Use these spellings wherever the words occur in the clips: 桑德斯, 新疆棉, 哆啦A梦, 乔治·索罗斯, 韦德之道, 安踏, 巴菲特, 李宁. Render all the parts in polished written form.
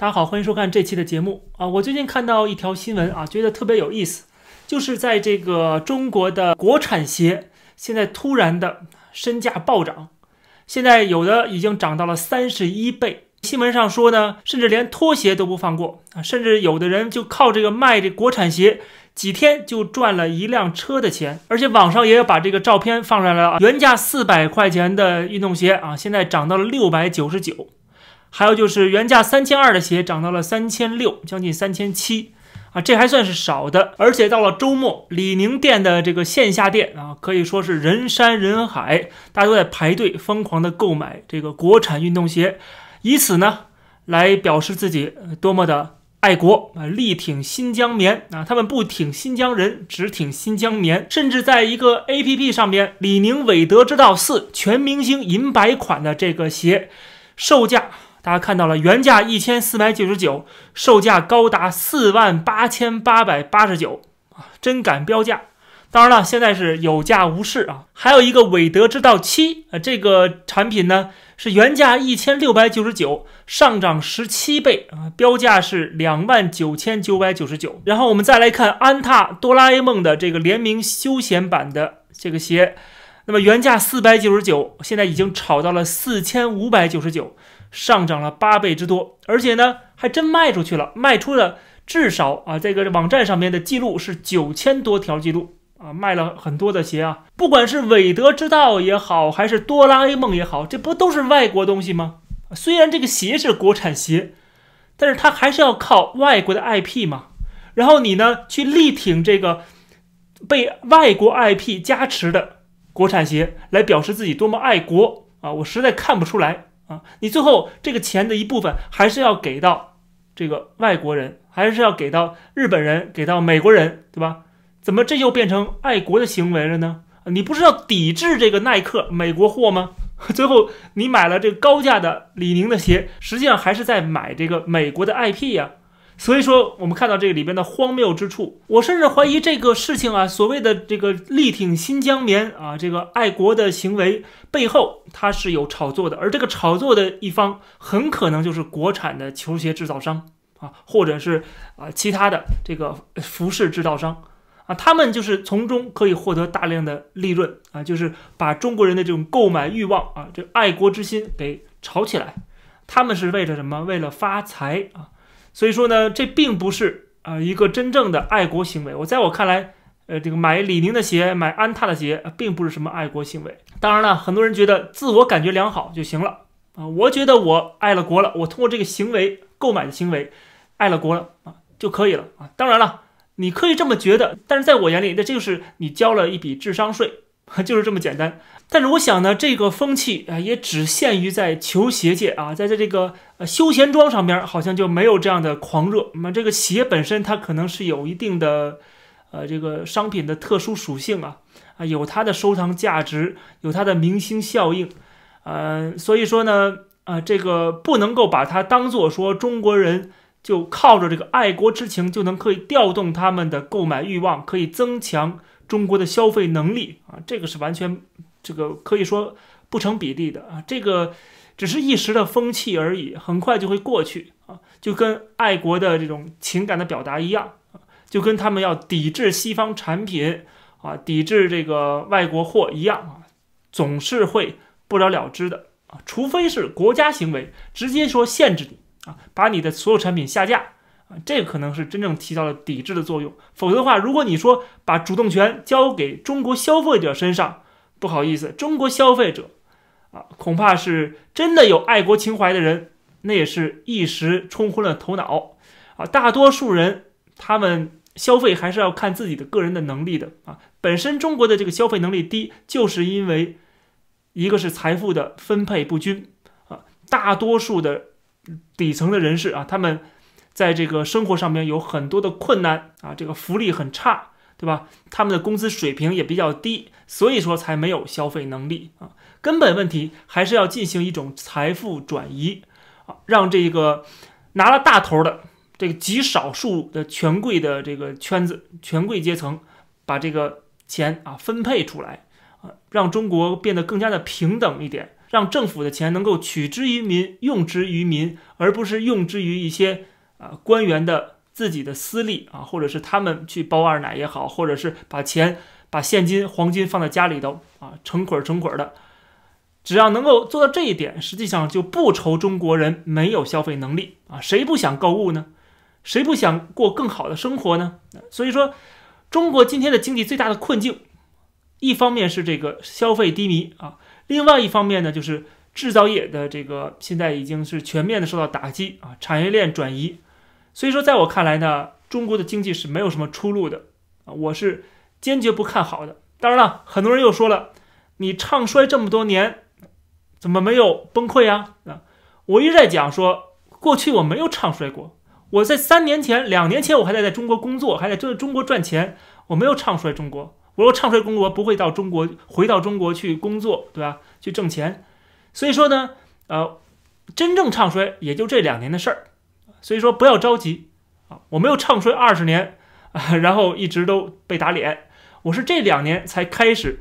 大家好，欢迎收看这期的节目啊！我最近看到一条新闻啊，觉得特别有意思，就是在这个中国的国产鞋现在突然的身价暴涨，现在有的已经涨到了31倍。新闻上说呢，甚至连拖鞋都不放过啊，甚至有的人就靠这个卖这国产鞋，几天就赚了一辆车的钱。而且网上也有把这个照片放上来了，原价400块钱的运动鞋啊，现在涨到了699。还有就是原价3200的鞋涨到了3600，将近3700啊，这还算是少的。而且到了周末，李宁店的这个线下店啊，可以说是人山人海，大家都在排队疯狂的购买这个国产运动鞋，以此呢来表示自己多么的爱国啊，力挺新疆棉啊！他们不挺新疆人，只挺新疆棉。甚至在一个 APP 上面，李宁韦德之道4全明星银白款的这个鞋售价，大家看到了，原价1499，售价高达48889啊，真敢标价！当然了，现在是有价无市啊。还有一个韦德之道7啊，这个产品呢是原价1699，上涨17倍啊，标价是29999。然后我们再来看安踏哆啦 A 梦的这个联名休闲版的这个鞋，那么原价499，现在已经炒到了4599。上涨了8倍之多，而且呢还真卖出去了，卖出了至少啊，这个网站上面的记录是9000多条记录啊，卖了很多的鞋啊。不管是韦德之道也好，还是哆啦 A 梦也好，这不都是外国东西吗？虽然这个鞋是国产鞋，但是它还是要靠外国的 IP 嘛。然后你呢去力挺这个被外国 IP 加持的国产鞋，来表示自己多么爱国啊！我实在看不出来。啊，你最后这个钱的一部分还是要给到这个外国人，还是要给到日本人，给到美国人，对吧？怎么这又变成爱国的行为了呢？你不是要抵制这个耐克美国货吗？最后你买了这个高价的李宁的鞋，实际上还是在买这个美国的 IP 呀。所以说我们看到这个里边的荒谬之处，我甚至怀疑这个事情啊，所谓的这个力挺新疆棉啊，这个爱国的行为背后它是有炒作的，而这个炒作的一方很可能就是国产的球鞋制造商啊，或者是其他的这个服饰制造商啊，他们就是从中可以获得大量的利润啊，就是把中国人的这种购买欲望啊，这爱国之心给炒起来，他们是为了什么？为了发财啊。所以说呢，这并不是一个真正的爱国行为。在我看来，这个买李宁的鞋、买安踏的鞋，并不是什么爱国行为。当然了，很多人觉得自我感觉良好就行了啊，我觉得我爱了国了，我通过这个行为购买的行为，爱了国了啊就可以了啊。当然了，你可以这么觉得，但是在我眼里，这就是你交了一笔智商税，就是这么简单。但是我想呢，这个风气啊，也只限于在球鞋界啊，在这个休闲装上面好像就没有这样的狂热。那么这个鞋本身它可能是有一定的这个商品的特殊属性啊，有它的收藏价值，有它的明星效应，所以说呢这个不能够把它当做说中国人就靠着这个爱国之情就能可以调动他们的购买欲望，可以增强中国的消费能力啊，这个是完全这个可以说不成比例的啊，这个只是一时的风气而已，很快就会过去啊，就跟爱国的这种情感的表达一样，就跟他们要抵制西方产品啊，抵制这个外国货一样啊，总是会不了了之的啊，除非是国家行为，直接说限制你啊，把你的所有产品下架啊，这个可能是真正起到了抵制的作用。否则的话，如果你说把主动权交给中国消费者身上，不好意思，中国消费者啊，恐怕是真的有爱国情怀的人，那也是一时冲昏了头脑啊。大多数人他们消费还是要看自己的个人的能力的啊。本身中国的这个消费能力低，就是因为一个是财富的分配不均啊，大多数的底层的人士啊，他们在这个生活上面有很多的困难啊，这个福利很差，对吧？他们的工资水平也比较低，所以说才没有消费能力啊。根本问题还是要进行一种财富转移啊，让这个拿了大头的这个极少数的权贵的这个圈子、权贵阶层，把这个钱啊分配出来啊，让中国变得更加的平等一点，让政府的钱能够取之于民，用之于民，而不是用之于一些官员的自己的私利啊，或者是他们去包二奶也好，或者是把钱把现金黄金放在家里头啊，成捆成捆的。只要能够做到这一点，实际上就不愁中国人没有消费能力啊。谁不想购物呢？谁不想过更好的生活呢？所以说，中国今天的经济最大的困境，一方面是这个消费低迷啊，另外一方面呢，就是制造业的这个现在已经是全面的受到打击啊，产业链转移。所以说，在我看来呢，中国的经济是没有什么出路的啊，我是坚决不看好的。当然了，很多人又说了，你唱衰这么多年，怎么没有崩溃啊？我一直在讲说，过去我没有唱衰过。我在3年前、2年前，我还在中国工作，还在中国赚钱，我没有唱衰中国。我说唱衰中国不会到中国，回到中国去工作，对吧？去挣钱。所以说呢，真正唱衰也就这2年的事儿。所以说不要着急啊，我没有唱衰20年啊，然后一直都被打脸。我是这2年才开始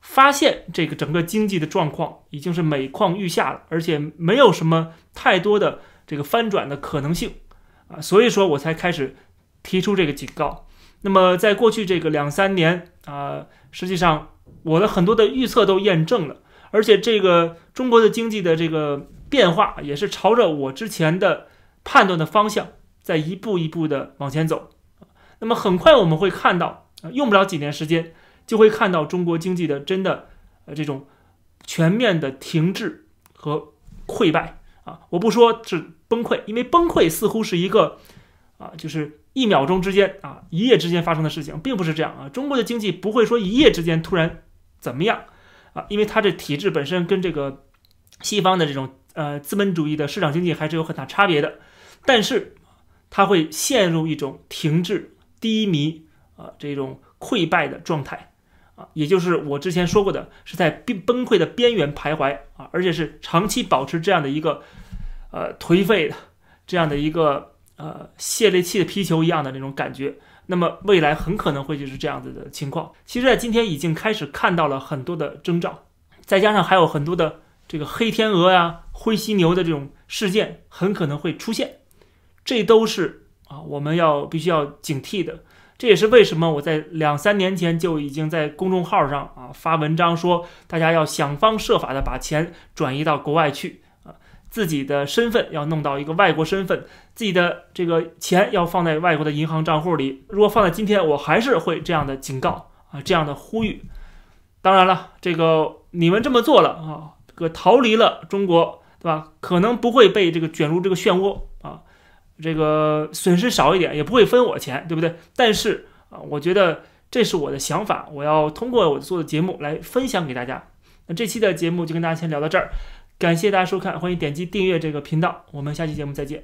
发现这个整个经济的状况已经是每况愈下了，而且没有什么太多的这个翻转的可能性。所以说我才开始提出这个警告。那么在过去这个2-3年实际上我的很多的预测都验证了，而且这个中国的经济的这个变化也是朝着我之前的判断的方向在一步一步的往前走。那么很快我们会看到，用不了几年时间就会看到中国经济的真的这种全面的停滞和溃败啊，我不说是崩溃，因为崩溃似乎是一个就是一秒钟之间一夜之间发生的事情，并不是这样啊。中国的经济不会说一夜之间突然怎么样啊，因为它这体制本身跟这个西方的这种资本主义的市场经济还是有很大差别的，但是它会陷入一种停滞、低迷这种溃败的状态啊，也就是我之前说过的，是在崩溃的边缘徘徊啊，而且是长期保持这样的一个颓废的这样的一个泄了气的皮球一样的那种感觉。那么未来很可能会就是这样子的情况。其实在今天已经开始看到了很多的征兆，再加上还有很多的这个黑天鹅呀、灰犀牛的这种事件很可能会出现，这都是我们必须要警惕的。这也是为什么我在2-3年前就已经在公众号上发文章说，大家要想方设法的把钱转移到国外去，自己的身份要弄到一个外国身份，自己的这个钱要放在外国的银行账户里。如果放在今天，我还是会这样的警告这样的呼吁。当然了，这个你们这么做了这个逃离了中国，对吧？可能不会被这个卷入这个漩涡这个损失少一点，也不会分我钱，对不对？但是我觉得这是我的想法，我要通过我做的节目来分享给大家。那这期的节目就跟大家先聊到这儿，感谢大家收看，欢迎点击订阅这个频道，我们下期节目再见。